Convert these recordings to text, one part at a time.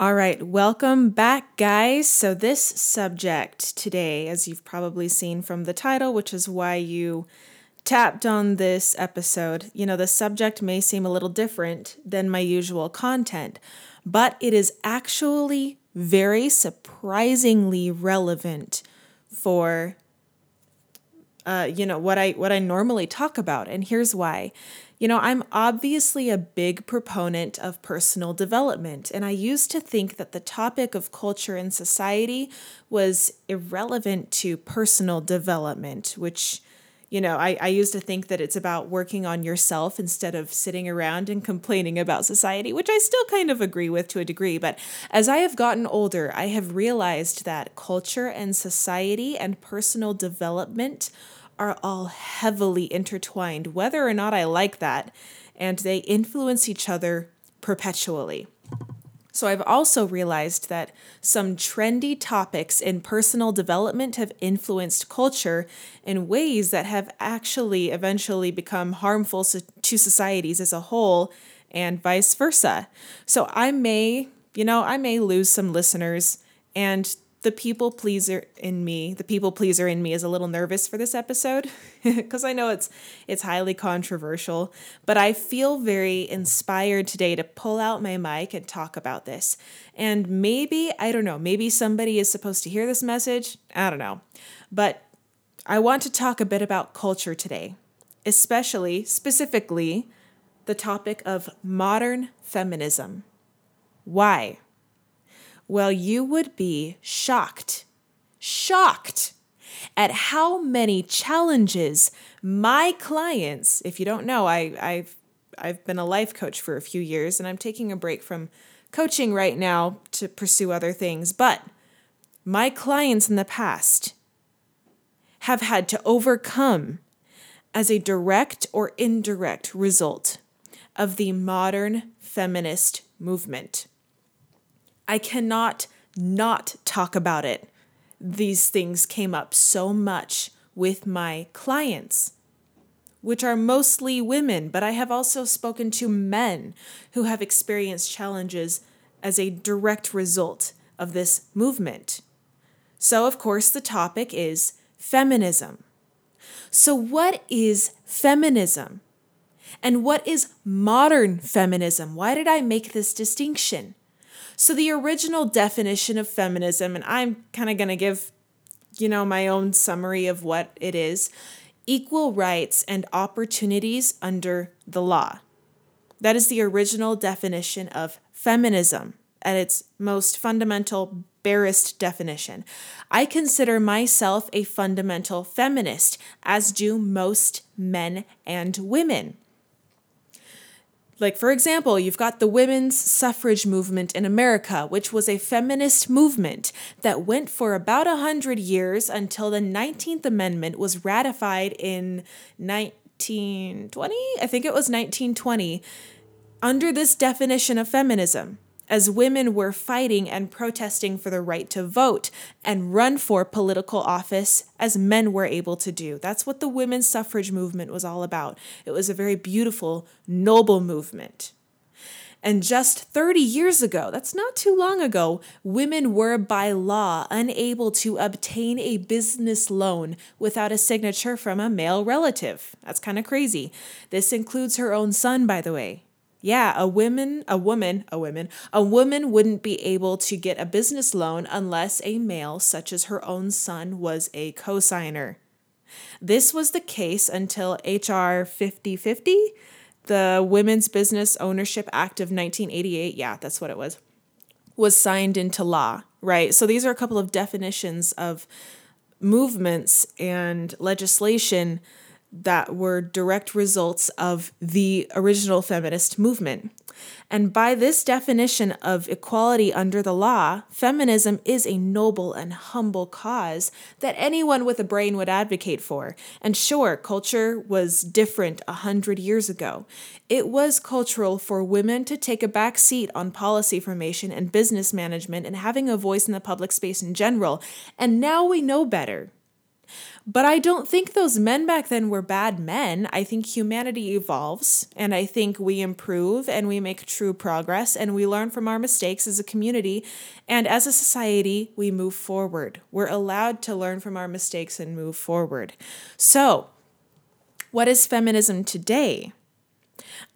All right, welcome back, guys. So this subject today, as you've probably seen from the title, which is why you tapped on this episode, you know, the subject may seem a little different than my usual content, but it is actually very surprisingly relevant for, you know, what I normally talk about. And here's why. You know, I'm obviously a big proponent of personal development, and I used to think that the topic of culture and society was irrelevant to personal development, which, you know, I used to think that it's about working on yourself instead of sitting around and complaining about society, which I still kind of agree with to a degree. But as I have gotten older, I have realized that culture and society and personal development are all heavily intertwined, whether or not I like that, and they influence each other perpetually. So I've also realized that some trendy topics in personal development have influenced culture in ways that have actually eventually become harmful to societies as a whole and vice versa. So I may lose some listeners, and the people pleaser in me is a little nervous for this episode because I know it's highly controversial, but I feel very inspired today to pull out my mic and talk about this. And maybe, I don't know, maybe somebody is supposed to hear this message. I don't know. But I want to talk a bit about culture today, specifically the topic of modern feminism. Why? Well, you would be shocked at how many challenges my clients, if you don't know, I've been a life coach for a few years, and I'm taking a break from coaching right now to pursue other things. But my clients in the past have had to overcome as a direct or indirect result of the modern feminist movement. I cannot not talk about it. These things came up so much with my clients, which are mostly women, but I have also spoken to men who have experienced challenges as a direct result of this movement. So, of course, the topic is feminism. So what is feminism? And what is modern feminism? Why did I make this distinction? So the original definition of feminism, and I'm kind of going to give, you know, my own summary of what it is, equal rights and opportunities under the law. That is the original definition of feminism at its most fundamental, barest definition. I consider myself a fundamental feminist, as do most men and women. Like, for example, you've got the women's suffrage movement in America, which was a feminist movement that went for about 100 years until the 19th Amendment was ratified in 1920. I think it was 1920, under this definition of feminism, as women were fighting and protesting for the right to vote and run for political office as men were able to do. That's what the women's suffrage movement was all about. It was a very beautiful, noble movement. And just 30 years ago, that's not too long ago, women were by law unable to obtain a business loan without a signature from a male relative. That's kind of crazy. This includes her own son, by the way. Yeah, a woman wouldn't be able to get a business loan unless a male, such as her own son, was a cosigner. This was the case until H.R. 5050, the Women's Business Ownership Act of 1988, yeah, that's what it was signed into law, right? So these are a couple of definitions of movements and legislation that were direct results of the original feminist movement. And by this definition of equality under the law, feminism is a noble and humble cause that anyone with a brain would advocate for. And sure, culture was different 100 years ago. It was cultural for women to take a back seat on policy formation and business management and having a voice in the public space in general. And now we know better. But I don't think those men back then were bad men. I think humanity evolves, and I think we improve and we make true progress and we learn from our mistakes as a community. And as a society, we move forward. We're allowed to learn from our mistakes and move forward. So, what is feminism today?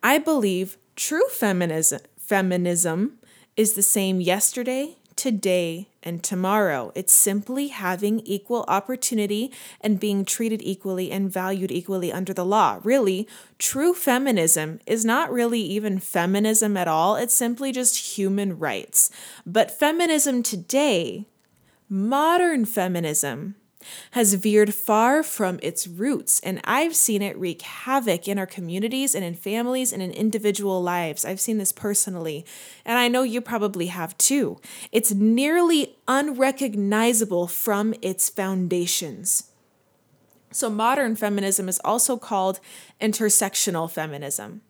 I believe true feminism is the same yesterday, today, and tomorrow. It's simply having equal opportunity and being treated equally and valued equally under the law. Really, true feminism is not really even feminism at all. It's simply just human rights. But feminism today, modern feminism, has veered far from its roots, and I've seen it wreak havoc in our communities and in families and in individual lives. I've seen this personally, and I know you probably have too. It's nearly unrecognizable from its foundations. So modern feminism is also called intersectional feminism.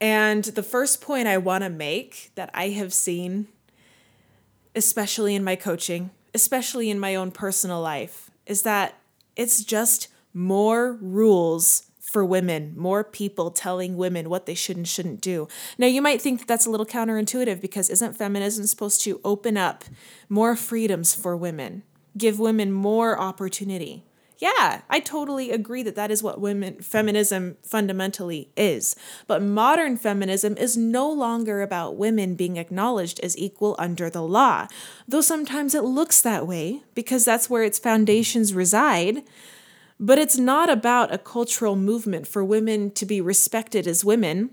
And the first point I want to make that I have seen, especially in my coaching, especially in my own personal life, is that it's just more rules for women, more people telling women what they should and shouldn't do. Now, you might think that that's a little counterintuitive, because isn't feminism supposed to open up more freedoms for women, give women more opportunity? Yeah, I totally agree that that is what feminism fundamentally is. But modern feminism is no longer about women being acknowledged as equal under the law, though sometimes it looks that way because that's where its foundations reside. But it's not about a cultural movement for women to be respected as women,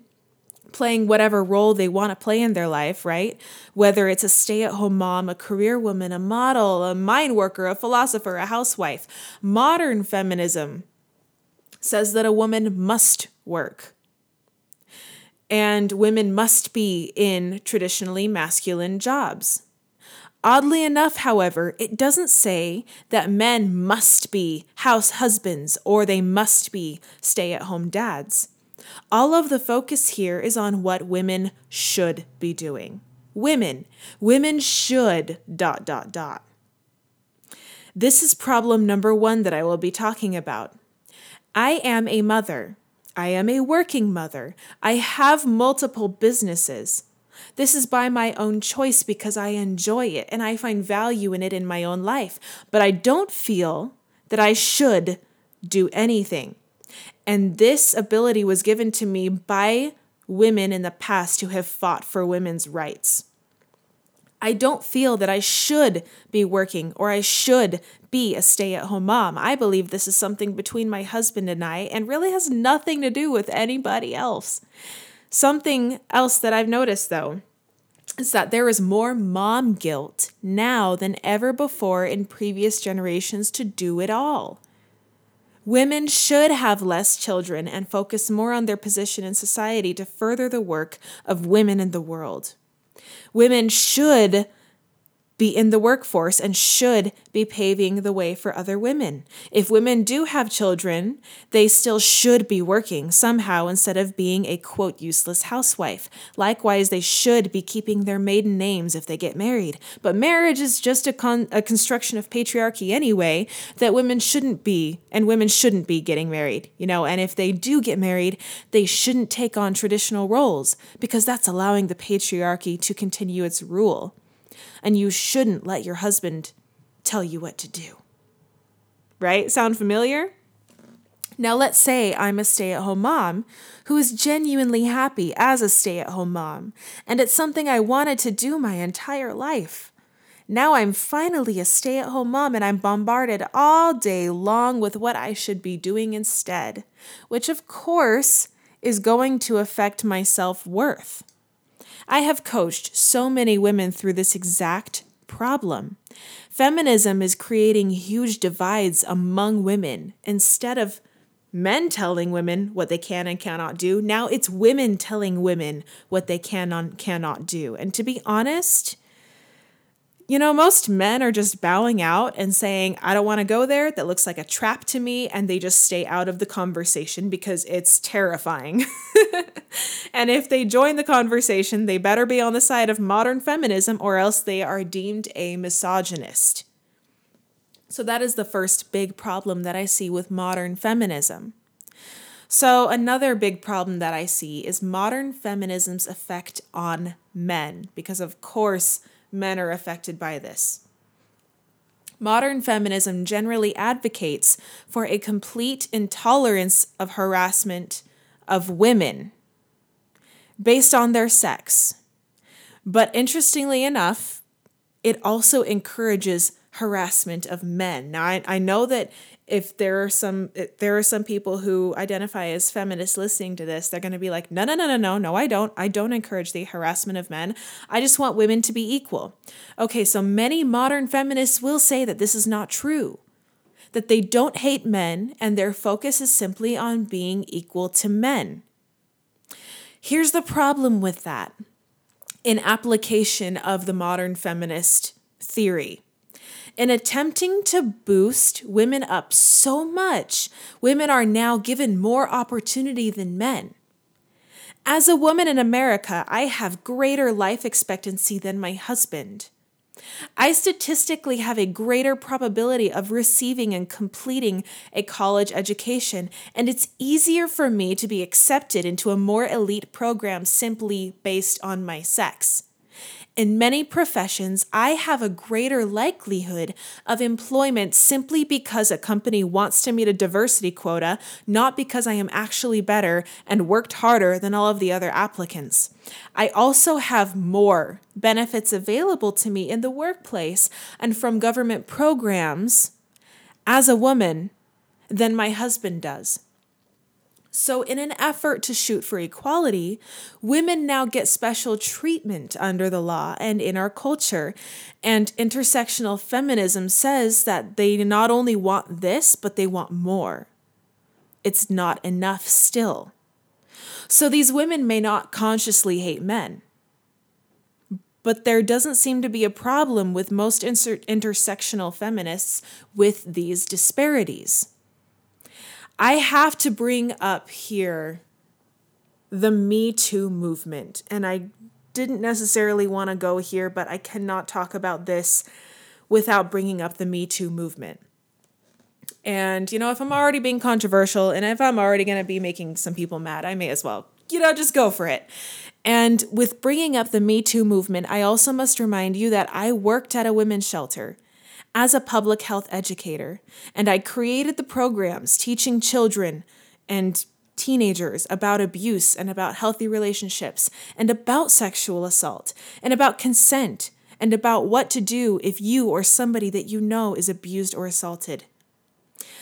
playing whatever role they want to play in their life, right? Whether it's a stay-at-home mom, a career woman, a model, a mine worker, a philosopher, a housewife. Modern feminism says that a woman must work, and women must be in traditionally masculine jobs. Oddly enough, however, it doesn't say that men must be house husbands or they must be stay-at-home dads. All of the focus here is on what women should be doing. Women should ... This is problem number one that I will be talking about. I am a mother. I am a working mother. I have multiple businesses. This is by my own choice because I enjoy it and I find value in it in my own life. But I don't feel that I should do anything. And this ability was given to me by women in the past who have fought for women's rights. I don't feel that I should be working or I should be a stay-at-home mom. I believe this is something between my husband and I, and really has nothing to do with anybody else. Something else that I've noticed, though, is that there is more mom guilt now than ever before in previous generations to do it all. Women should have less children and focus more on their position in society to further the work of women in the world. Women should be in the workforce and should be paving the way for other women. If women do have children, they still should be working somehow instead of being a, quote, useless housewife. Likewise, they should be keeping their maiden names if they get married. But marriage is just a construction of patriarchy anyway, that women shouldn't be, and women shouldn't be getting married, and if they do get married, they shouldn't take on traditional roles because that's allowing the patriarchy to continue its rule. And you shouldn't let your husband tell you what to do. Right? Sound familiar? Now let's say I'm a stay-at-home mom who is genuinely happy as a stay-at-home mom, and it's something I wanted to do my entire life. Now I'm finally a stay-at-home mom and I'm bombarded all day long with what I should be doing instead, which of course is going to affect my self-worth. I have coached so many women through this exact problem. Feminism is creating huge divides among women. Instead of men telling women what they can and cannot do, now it's women telling women what they can and cannot do. And to be honest, most men are just bowing out and saying, I don't want to go there. That looks like a trap to me. And they just stay out of the conversation because it's terrifying. And if they join the conversation, they better be on the side of modern feminism or else they are deemed a misogynist. So that is the first big problem that I see with modern feminism. So another big problem that I see is modern feminism's effect on men, because of course men are affected by this. Modern feminism generally advocates for a complete intolerance of harassment of women based on their sex. But interestingly enough, it also encourages harassment of men. Now, I know that if there are some people who identify as feminists listening to this, they're going to be like, no, I don't. I don't encourage the harassment of men. I just want women to be equal. Okay, so many modern feminists will say that this is not true, that they don't hate men and their focus is simply on being equal to men. Here's the problem with that in application of the modern feminist theory. In attempting to boost women up so much, women are now given more opportunity than men. As a woman in America, I have greater life expectancy than my husband. I statistically have a greater probability of receiving and completing a college education, and it's easier for me to be accepted into a more elite program simply based on my sex. In many professions, I have a greater likelihood of employment simply because a company wants to meet a diversity quota, not because I am actually better and worked harder than all of the other applicants. I also have more benefits available to me in the workplace and from government programs as a woman than my husband does. So in an effort to shoot for equality, women now get special treatment under the law and in our culture. And intersectional feminism says that they not only want this, but they want more. It's not enough still. So these women may not consciously hate men, but there doesn't seem to be a problem with most intersectional feminists with these disparities. I have to bring up here the Me Too movement, and I didn't necessarily want to go here, but I cannot talk about this without bringing up the Me Too movement. And, if I'm already being controversial and if I'm already going to be making some people mad, I may as well, just go for it. And with bringing up the Me Too movement, I also must remind you that I worked at a women's shelter as a public health educator, and I created the programs teaching children and teenagers about abuse and about healthy relationships and about sexual assault and about consent and about what to do if you or somebody that you know is abused or assaulted.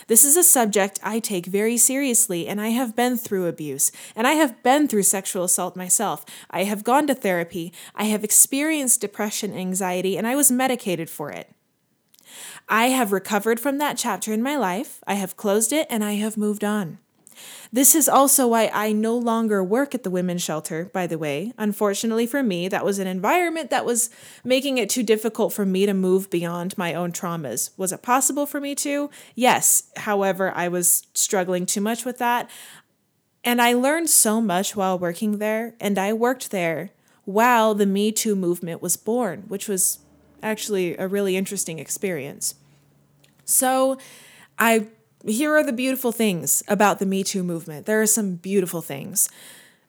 This is a subject I take very seriously, and I have been through abuse, and I have been through sexual assault myself. I have gone to therapy, I have experienced depression, anxiety, and I was medicated for it. I have recovered from that chapter in my life, I have closed it, and I have moved on. This is also why I no longer work at the women's shelter, by the way. Unfortunately for me, that was an environment that was making it too difficult for me to move beyond my own traumas. Was it possible for me to? Yes. However, I was struggling too much with that. And I learned so much while working there, and I worked there while the Me Too movement was born, which was actually a really interesting experience. So here are the beautiful things about the Me Too movement. There are some beautiful things.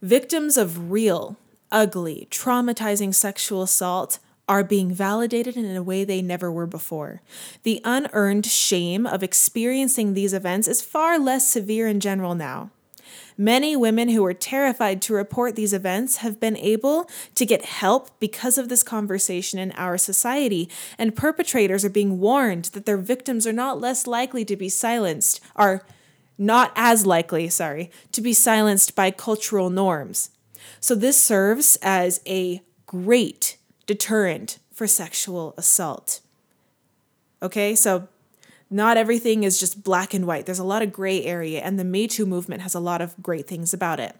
Victims of real, ugly, traumatizing sexual assault are being validated in a way they never were before. The unearned shame of experiencing these events is far less severe in general now. Many women who were terrified to report these events have been able to get help because of this conversation in our society, and perpetrators are being warned that their victims are not as likely to be silenced by cultural norms. So this serves as a great deterrent for sexual assault. Okay, so not everything is just black and white. There's a lot of gray area, and the Me Too movement has a lot of great things about it.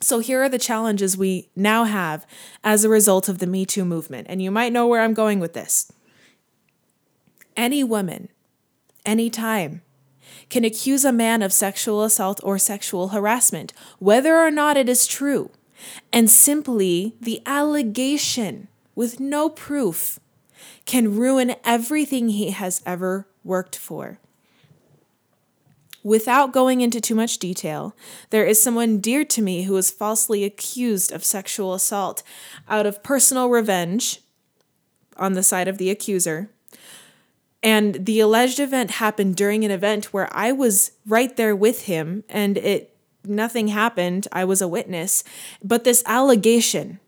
So here are the challenges we now have as a result of the Me Too movement. And you might know where I'm going with this. Any woman, anytime, can accuse a man of sexual assault or sexual harassment, whether or not it is true. And simply the allegation with no proof can ruin everything he has ever worked for. Without going into too much detail, there is someone dear to me who was falsely accused of sexual assault out of personal revenge on the side of the accuser. And the alleged event happened during an event where I was right there with him and nothing happened. I was a witness. But this allegation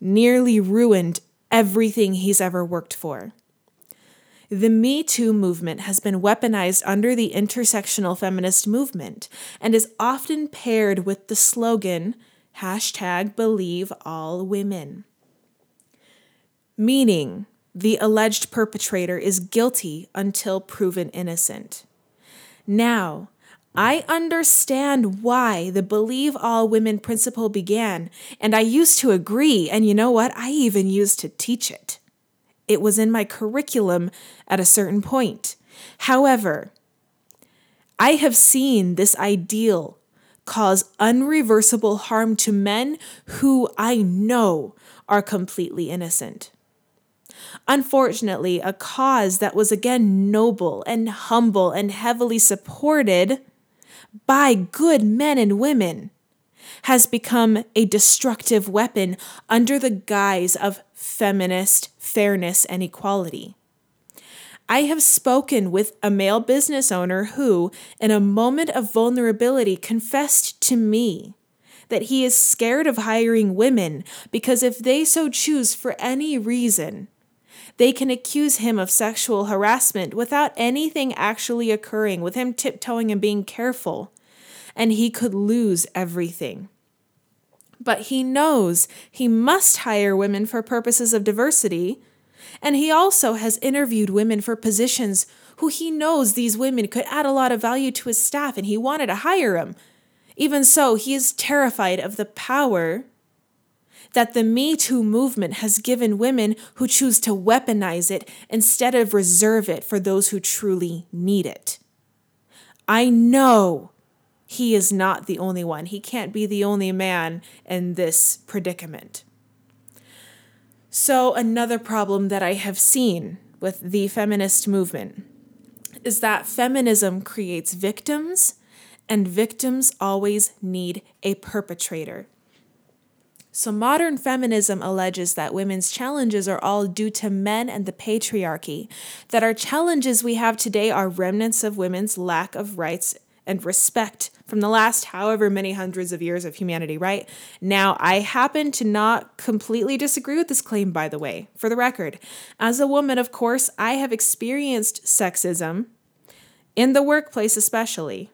nearly ruined everything he's ever worked for. The Me Too movement has been weaponized under the intersectional feminist movement and is often paired with the slogan, #BelieveAllWomen. Meaning, the alleged perpetrator is guilty until proven innocent. Now, I understand why the Believe All Women principle began, and I used to agree, and you know what? I even used to teach it. It was in my curriculum at a certain point. However, I have seen this ideal cause irreversible harm to men who I know are completely innocent. Unfortunately, a cause that was again noble and humble and heavily supported by good men and women has become a destructive weapon under the guise of feminist fairness and equality. I have spoken with a male business owner who, in a moment of vulnerability, confessed to me that he is scared of hiring women because if they so choose for any reason, they can accuse him of sexual harassment without anything actually occurring, with him tiptoeing and being careful, and he could lose everything. But he knows he must hire women for purposes of diversity, and he also has interviewed women for positions who he knows these women could add a lot of value to his staff, and he wanted to hire them. Even so, he is terrified of the power that the Me Too movement has given women who choose to weaponize it instead of reserve it for those who truly need it. I know he is not the only one. He can't be the only man in this predicament. So another problem that I have seen with the feminist movement is that feminism creates victims, and victims always need a perpetrator. So modern feminism alleges that women's challenges are all due to men and the patriarchy, that our challenges we have today are remnants of women's lack of rights and respect from the last however many hundreds of years of humanity, right? Now, I happen to not completely disagree with this claim, by the way, for the record. As a woman, of course, I have experienced sexism, in the workplace especially,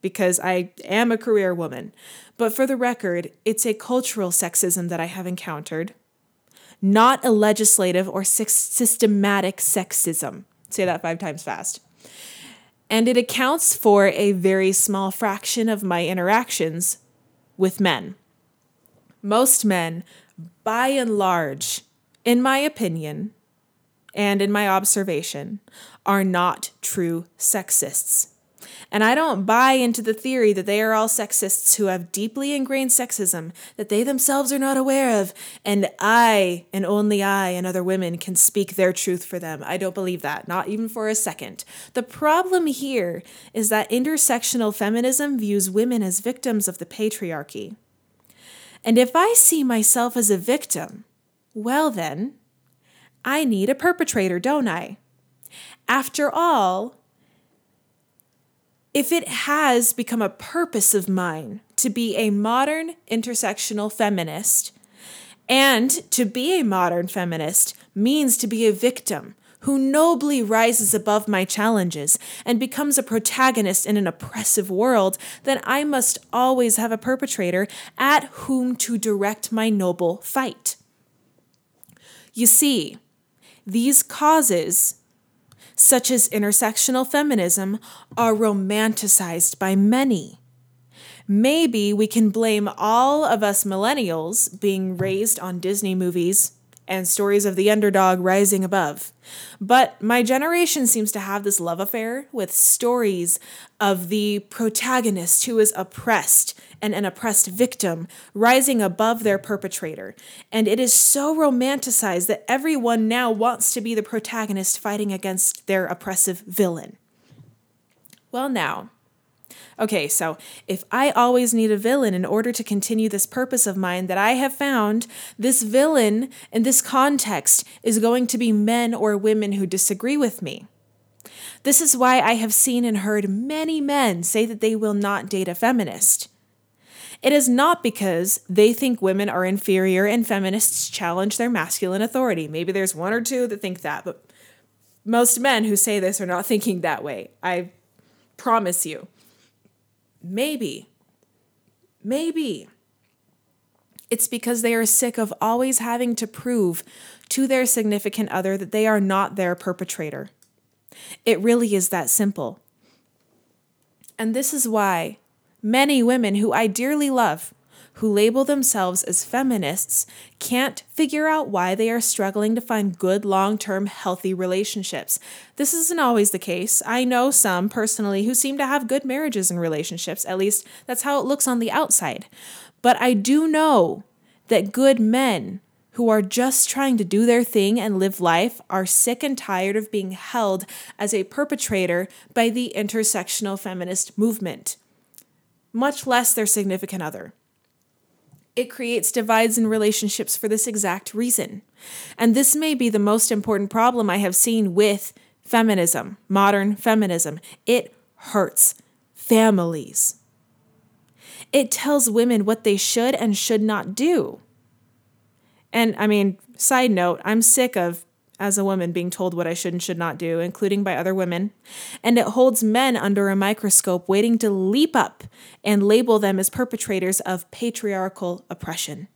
because I am a career woman. But for the record, it's a cultural sexism that I have encountered, not a legislative or systematic sexism. Say that 5 times fast. And it accounts for a very small fraction of my interactions with men. Most men, by and large, in my opinion and in my observation, are not true sexists. And I don't buy into the theory that they are all sexists who have deeply ingrained sexism that they themselves are not aware of, and I, and only I, and other women can speak their truth for them. I don't believe that, not even for a second. The problem here is that intersectional feminism views women as victims of the patriarchy. And if I see myself as a victim, well then, I need a perpetrator, don't I? After all, if it has become a purpose of mine to be a modern intersectional feminist, and to be a modern feminist means to be a victim who nobly rises above my challenges and becomes a protagonist in an oppressive world, then I must always have a perpetrator at whom to direct my noble fight. You see, these causes, such as intersectional feminism, are romanticized by many. Maybe we can blame all of us millennials being raised on Disney movies and stories of the underdog rising above. But my generation seems to have this love affair with stories of the protagonist who is oppressed and an oppressed victim rising above their perpetrator. And it is so romanticized that everyone now wants to be the protagonist fighting against their oppressive villain. Well, now, okay, so if I always need a villain in order to continue this purpose of mine that I have found, this villain in this context is going to be men or women who disagree with me. This is why I have seen and heard many men say that they will not date a feminist. It is not because they think women are inferior and feminists challenge their masculine authority. Maybe there's one or two that think that, but most men who say this are not thinking that way. I promise you. Maybe it's because they are sick of always having to prove to their significant other that they are not their perpetrator. It really is that simple. And this is why many women who I dearly love, who label themselves as feminists, can't figure out why they are struggling to find good, long-term, healthy relationships. This isn't always the case. I know some, personally, who seem to have good marriages and relationships. At least, that's how it looks on the outside. But I do know that good men who are just trying to do their thing and live life are sick and tired of being held as a perpetrator by the intersectional feminist movement, much less their significant other. It creates divides in relationships for this exact reason. And this may be the most important problem I have seen with feminism, modern feminism. It hurts families. It tells women what they should and should not do. And I mean, side note, I'm sick of, as a woman, being told what I should and should not do, including by other women. And it holds men under a microscope waiting to leap up and label them as perpetrators of patriarchal oppression.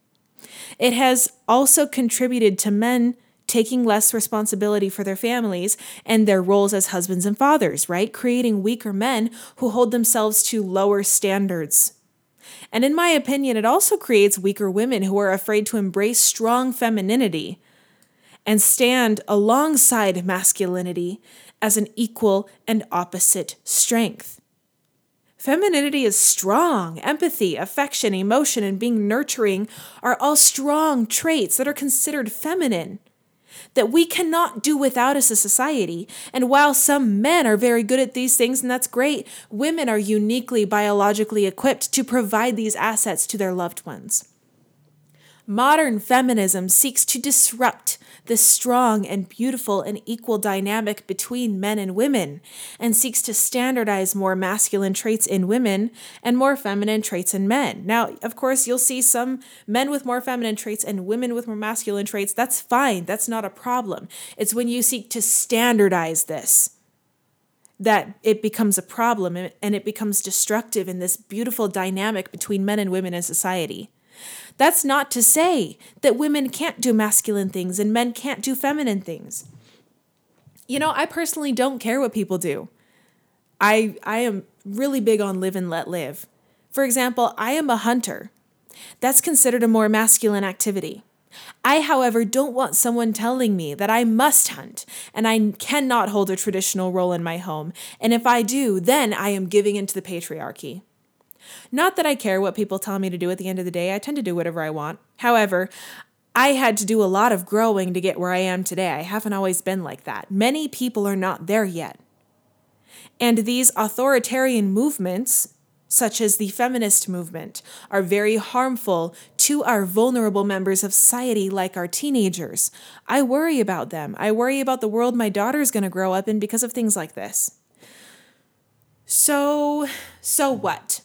It has also contributed to men taking less responsibility for their families and their roles as husbands and fathers, right? Creating weaker men who hold themselves to lower standards. And in my opinion, it also creates weaker women who are afraid to embrace strong femininity and stand alongside masculinity as an equal and opposite strength. Femininity is strong. Empathy, affection, emotion, and being nurturing are all strong traits that are considered feminine, that we cannot do without as a society. And while some men are very good at these things, and that's great, women are uniquely biologically equipped to provide these assets to their loved ones. Modern feminism seeks to disrupt this strong and beautiful and equal dynamic between men and women, and seeks to standardize more masculine traits in women and more feminine traits in men. Now, of course, you'll see some men with more feminine traits and women with more masculine traits. That's fine. That's not a problem. It's when you seek to standardize this that it becomes a problem, and it becomes destructive in this beautiful dynamic between men and women in society. That's not to say that women can't do masculine things and men can't do feminine things. You know, I personally don't care what people do. I am really big on live and let live. For example, I am a hunter. That's considered a more masculine activity. I, however, don't want someone telling me that I must hunt and I cannot hold a traditional role in my home. And if I do, then I am giving into the patriarchy. Not that I care what people tell me to do at the end of the day. I tend to do whatever I want. However, I had to do a lot of growing to get where I am today. I haven't always been like that. Many people are not there yet. And these authoritarian movements, such as the feminist movement, are very harmful to our vulnerable members of society like our teenagers. I worry about them. I worry about the world my daughter's going to grow up in because of things like this. So what?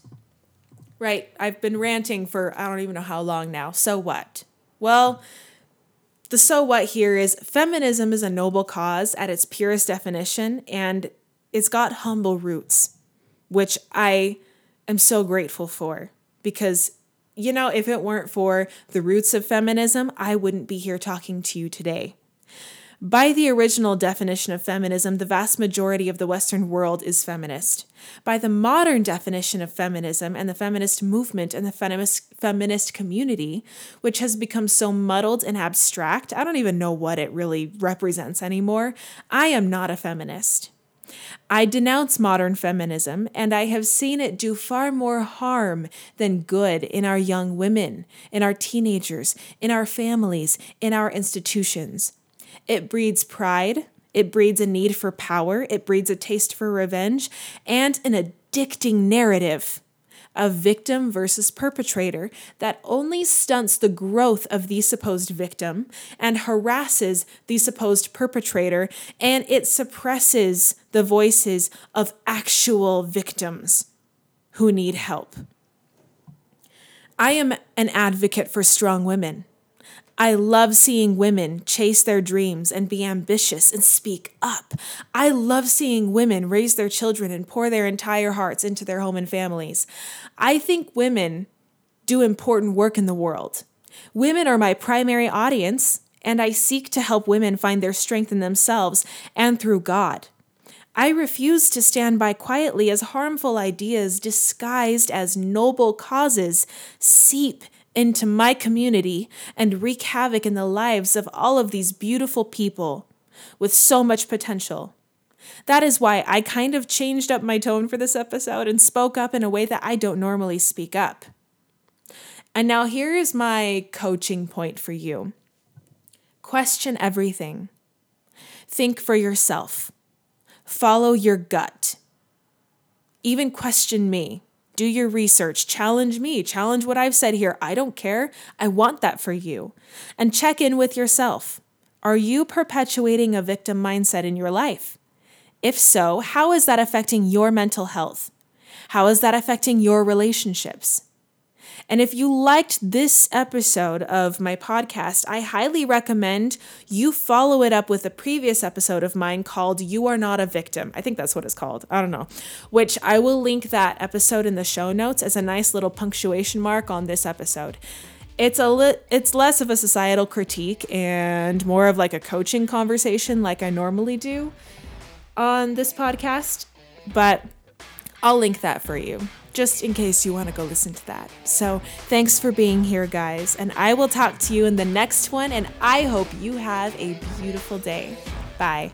Right, I've been ranting for I don't even know how long now. So what? Well, the so what here is feminism is a noble cause at its purest definition, and it's got humble roots, which I am so grateful for because, you know, if it weren't for the roots of feminism, I wouldn't be here talking to you today. By the original definition of feminism, the vast majority of the Western world is feminist. By the modern definition of feminism and the feminist movement and the feminist community, which has become so muddled and abstract, I don't even know what it really represents anymore. I am not a feminist. I denounce modern feminism, and I have seen it do far more harm than good in our young women, in our teenagers, in our families, in our institutions. It breeds pride, it breeds a need for power, it breeds a taste for revenge, and an addicting narrative of victim versus perpetrator that only stunts the growth of the supposed victim and harasses the supposed perpetrator, and it suppresses the voices of actual victims who need help. I am an advocate for strong women. I love seeing women chase their dreams and be ambitious and speak up. I love seeing women raise their children and pour their entire hearts into their home and families. I think women do important work in the world. Women are my primary audience, and I seek to help women find their strength in themselves and through God. I refuse to stand by quietly as harmful ideas disguised as noble causes seep into my community and wreak havoc in the lives of all of these beautiful people with so much potential. That is why I kind of changed up my tone for this episode and spoke up in a way that I don't normally speak up. And now here is my coaching point for you. Question everything. Think for yourself. Follow your gut. Even question me. Do your research, challenge me, challenge what I've said here. I don't care. I want that for you. And check in with yourself. Are you perpetuating a victim mindset in your life? If so, how is that affecting your mental health? How is that affecting your relationships? And if you liked this episode of my podcast, I highly recommend you follow it up with a previous episode of mine called You Are Not a Victim. I think that's what it's called. I don't know. Which I will link that episode in the show notes as a nice little punctuation mark on this episode. It's less of a societal critique and more of like a coaching conversation like I normally do on this podcast, but I'll link that for you, just in case you want to go listen to that. So thanks for being here, guys, and I will talk to you in the next one, and I hope you have a beautiful day. Bye.